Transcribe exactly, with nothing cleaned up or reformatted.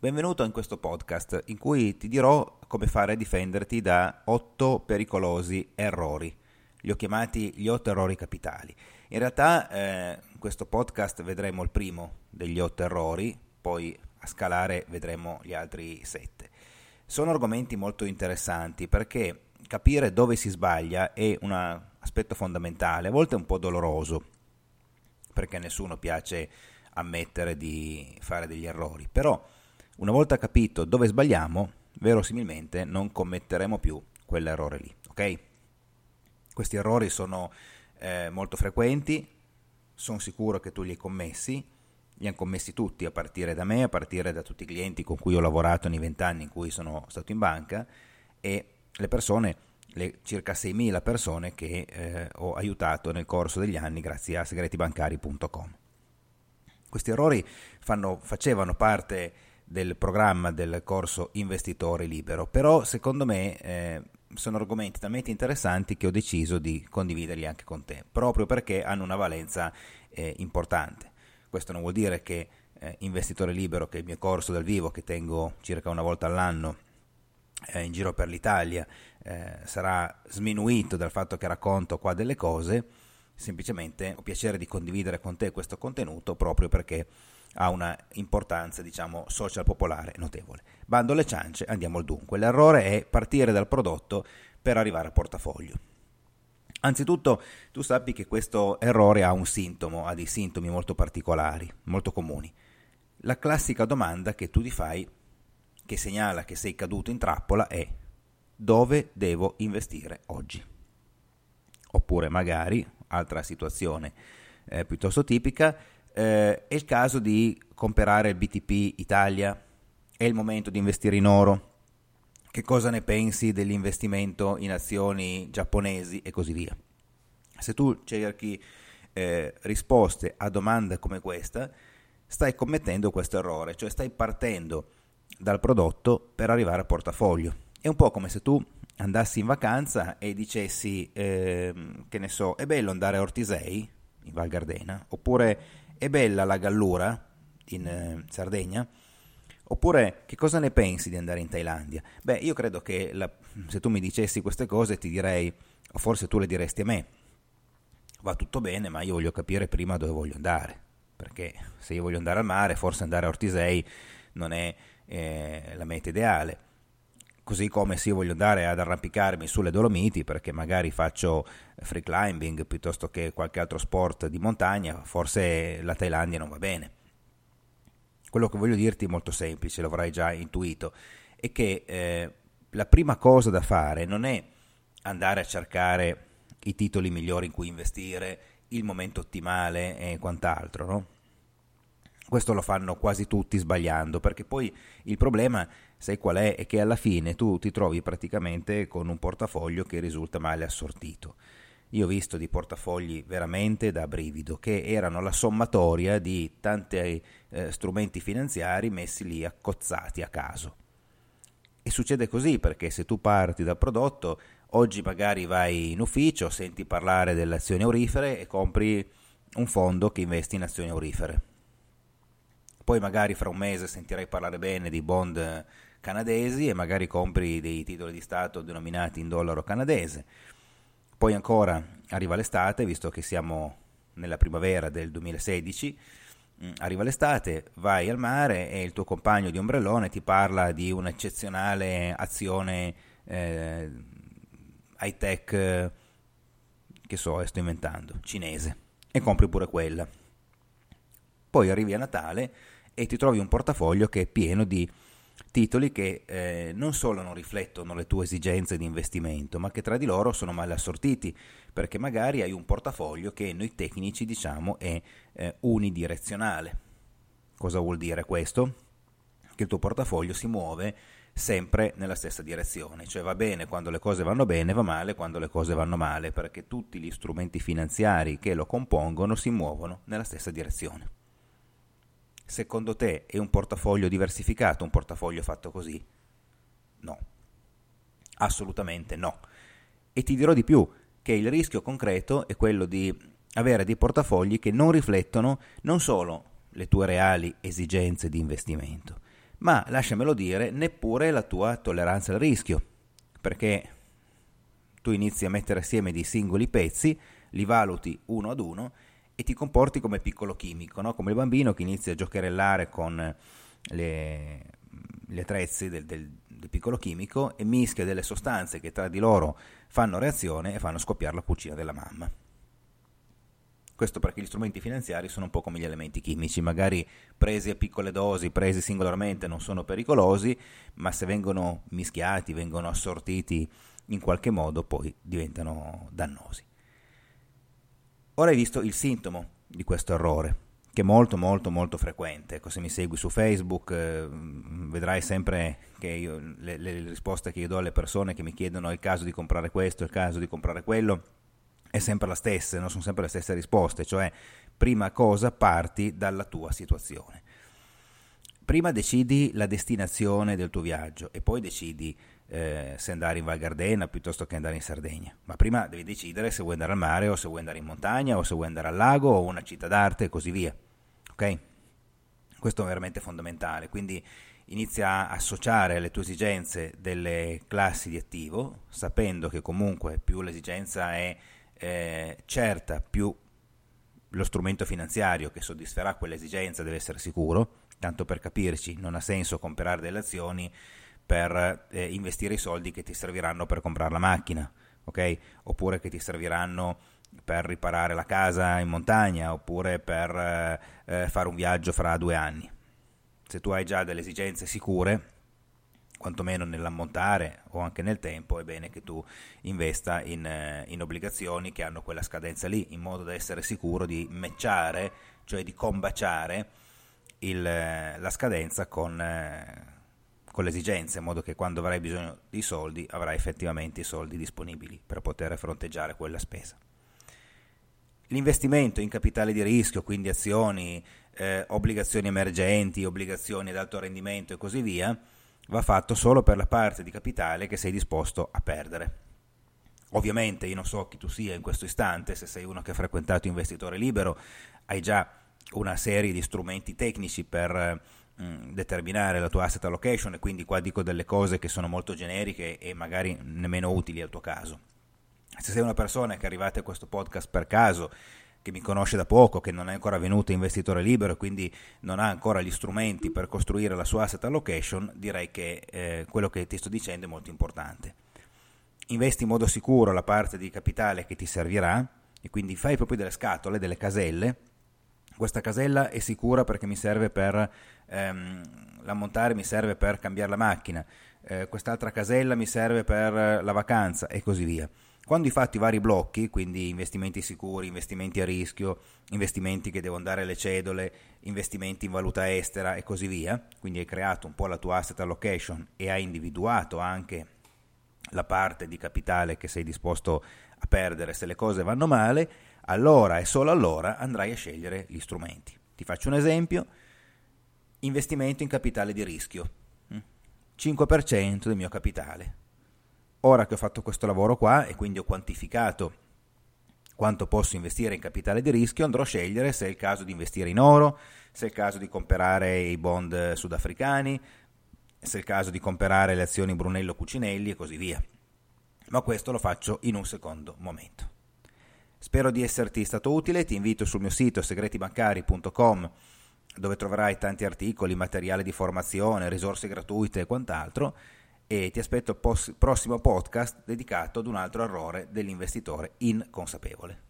Benvenuto in questo podcast in cui ti dirò come fare a difenderti da otto pericolosi errori. Li ho chiamati gli otto errori capitali. In realtà eh, in questo podcast vedremo il primo degli otto errori, poi a scalare vedremo gli altri sette. Sono argomenti molto interessanti perché capire dove si sbaglia è un aspetto fondamentale, a volte un po' doloroso, perché a nessuno piace ammettere di fare degli errori, però una volta capito dove sbagliamo, verosimilmente non commetteremo più quell'errore lì, ok? Questi errori sono eh, molto frequenti, sono sicuro che tu li hai commessi, li hanno commessi tutti, a partire da me, a partire da tutti i clienti con cui ho lavorato nei vent'anni in cui sono stato in banca, e le persone, le circa seimila persone che eh, ho aiutato nel corso degli anni grazie a segretibancari punto com. Questi errori fanno, facevano parte del programma del corso Investitore Libero, però secondo me eh, sono argomenti talmente interessanti che ho deciso di condividerli anche con te, proprio perché hanno una valenza eh, importante. Questo non vuol dire che eh, Investitore Libero, che è il mio corso dal vivo che tengo circa una volta all'anno eh, in giro per l'Italia, eh, sarà sminuito dal fatto che racconto qua delle cose. Semplicemente ho piacere di condividere con te questo contenuto proprio perché ha una importanza, diciamo, social popolare notevole. Bando alle ciance, andiamo al dunque. L'errore è partire dal prodotto per arrivare al portafoglio. Anzitutto tu sappi che questo errore ha un sintomo, ha dei sintomi molto particolari, molto comuni. La classica domanda che tu ti fai, che segnala che sei caduto in trappola, è: dove devo investire oggi? Oppure magari, altra situazione eh, piuttosto tipica, Eh, è il caso di comprare il B T P Italia? È il momento di investire in oro? Che cosa ne pensi dell'investimento in azioni giapponesi e così via? Se tu cerchi eh, risposte a domande come questa, stai commettendo questo errore, cioè stai partendo dal prodotto per arrivare al portafoglio. È un po' come se tu andassi in vacanza e dicessi, eh, che ne so, è bello andare a Ortisei, in Val Gardena, oppure è bella la Gallura in eh, Sardegna, oppure che cosa ne pensi di andare in Thailandia? Beh, io credo che la, se tu mi dicessi queste cose ti direi, o forse tu le diresti a me, va tutto bene ma io voglio capire prima dove voglio andare, perché se io voglio andare al mare forse andare a Ortisei non è eh, la meta ideale, così come se io voglio andare ad arrampicarmi sulle Dolomiti perché magari faccio free climbing piuttosto che qualche altro sport di montagna, forse la Thailandia non va bene. Quello che voglio dirti è molto semplice, lo avrai già intuito, è che eh, la prima cosa da fare non è andare a cercare i titoli migliori in cui investire, il momento ottimale e quant'altro, no? Questo lo fanno quasi tutti sbagliando, perché poi il problema, sai qual è? È che alla fine tu ti trovi praticamente con un portafoglio che risulta male assortito. Io ho visto di portafogli veramente da brivido, che erano la sommatoria di tanti eh, strumenti finanziari messi lì accozzati a caso. E succede così perché se tu parti dal prodotto, oggi magari vai in ufficio, senti parlare delle azioni aurifere e compri un fondo che investi in azioni aurifere. Poi magari fra un mese sentirai parlare bene di bond canadesi e magari compri dei titoli di Stato denominati in dollaro canadese. Poi ancora arriva l'estate, visto che siamo nella primavera del duemilasedici, arriva l'estate, vai al mare e il tuo compagno di ombrellone ti parla di un'eccezionale azione eh, high-tech, che so, sto inventando, cinese, e compri pure quella. Poi arrivi a Natale e ti trovi un portafoglio che è pieno di titoli che eh, non solo non riflettono le tue esigenze di investimento, ma che tra di loro sono mal assortiti, perché magari hai un portafoglio che noi tecnici diciamo è eh, unidirezionale. Cosa vuol dire questo? Che il tuo portafoglio si muove sempre nella stessa direzione, cioè va bene quando le cose vanno bene, va male quando le cose vanno male, perché tutti gli strumenti finanziari che lo compongono si muovono nella stessa direzione. Secondo te è un portafoglio diversificato, un portafoglio fatto così? No, assolutamente no. E ti dirò di più, che il rischio concreto è quello di avere dei portafogli che non riflettono non solo le tue reali esigenze di investimento, ma lasciamelo dire, neppure la tua tolleranza al rischio, perché tu inizi a mettere assieme dei singoli pezzi, li valuti uno ad uno e ti comporti come piccolo chimico, no? Come il bambino che inizia a giocherellare con le, gli attrezzi del, del, del piccolo chimico e mischia delle sostanze che tra di loro fanno reazione e fanno scoppiare la cucina della mamma. Questo perché gli strumenti finanziari sono un po' come gli elementi chimici, magari presi a piccole dosi, presi singolarmente non sono pericolosi, ma se vengono mischiati, vengono assortiti in qualche modo poi diventano dannosi. Ora hai visto il sintomo di questo errore, che è molto molto molto frequente. Ecco, se mi segui su Facebook eh, vedrai sempre che io, le, le risposte che io do alle persone che mi chiedono è il caso di comprare questo, è il caso di comprare quello, è sempre la stessa, no? Sono sempre le stesse risposte, cioè prima cosa parti dalla tua situazione, prima decidi la destinazione del tuo viaggio e poi decidi eh, se andare in Val Gardena piuttosto che andare in Sardegna, ma prima devi decidere se vuoi andare al mare o se vuoi andare in montagna o se vuoi andare al lago o una città d'arte e così via, ok? Questo è veramente fondamentale, quindi inizia a associare alle tue esigenze delle classi di attivo, sapendo che comunque più l'esigenza è Eh, certa, più lo strumento finanziario che soddisferà quell'esigenza deve essere sicuro. Tanto per capirci, non ha senso comprare delle azioni per eh, investire i soldi che ti serviranno per comprare la macchina, ok? Oppure che ti serviranno per riparare la casa in montagna, oppure per eh, fare un viaggio fra due anni. Se tu hai già delle esigenze sicure, quantomeno nell'ammontare o anche nel tempo, è bene che tu investa in, in obbligazioni che hanno quella scadenza lì, in modo da essere sicuro di matchare, cioè di combaciare il, la scadenza con, con l'esigenza, in modo che quando avrai bisogno di soldi avrai effettivamente i soldi disponibili per poter fronteggiare quella spesa. L'investimento in capitale di rischio, quindi azioni, eh, obbligazioni emergenti, obbligazioni ad alto rendimento e così via, va fatto solo per la parte di capitale che sei disposto a perdere. Ovviamente io non so chi tu sia in questo istante, se sei uno che ha frequentato Investitore Libero, hai già una serie di strumenti tecnici per mh, determinare la tua asset allocation e quindi qua dico delle cose che sono molto generiche e magari nemmeno utili al tuo caso. Se sei una persona che è arrivata a questo podcast per caso, che mi conosce da poco, che non è ancora venuto Investitore Libero e quindi non ha ancora gli strumenti per costruire la sua asset allocation, direi che eh, quello che ti sto dicendo è molto importante. Investi in modo sicuro la parte di capitale che ti servirà e quindi fai proprio delle scatole, delle caselle. Questa casella è sicura perché mi serve per ehm, l'ammontare, mi serve per cambiare la macchina, eh, quest'altra casella mi serve per la vacanza e così via. Quando hai fatto i vari blocchi, quindi investimenti sicuri, investimenti a rischio, investimenti che devono andare alle cedole, investimenti in valuta estera e così via, quindi hai creato un po' la tua asset allocation e hai individuato anche la parte di capitale che sei disposto a perdere se le cose vanno male, allora e solo allora andrai a scegliere gli strumenti. Ti faccio un esempio: investimento in capitale di rischio, cinque per cento del mio capitale. Ora che ho fatto questo lavoro qua e quindi ho quantificato quanto posso investire in capitale di rischio, andrò a scegliere se è il caso di investire in oro, se è il caso di comprare i bond sudafricani, se è il caso di comprare le azioni Brunello Cucinelli e così via. Ma questo lo faccio in un secondo momento. Spero di esserti stato utile, ti invito sul mio sito segreti bancari punto com, dove troverai tanti articoli, materiale di formazione, risorse gratuite e quant'altro. E ti aspetto il prossimo podcast dedicato ad un altro errore dell'investitore inconsapevole.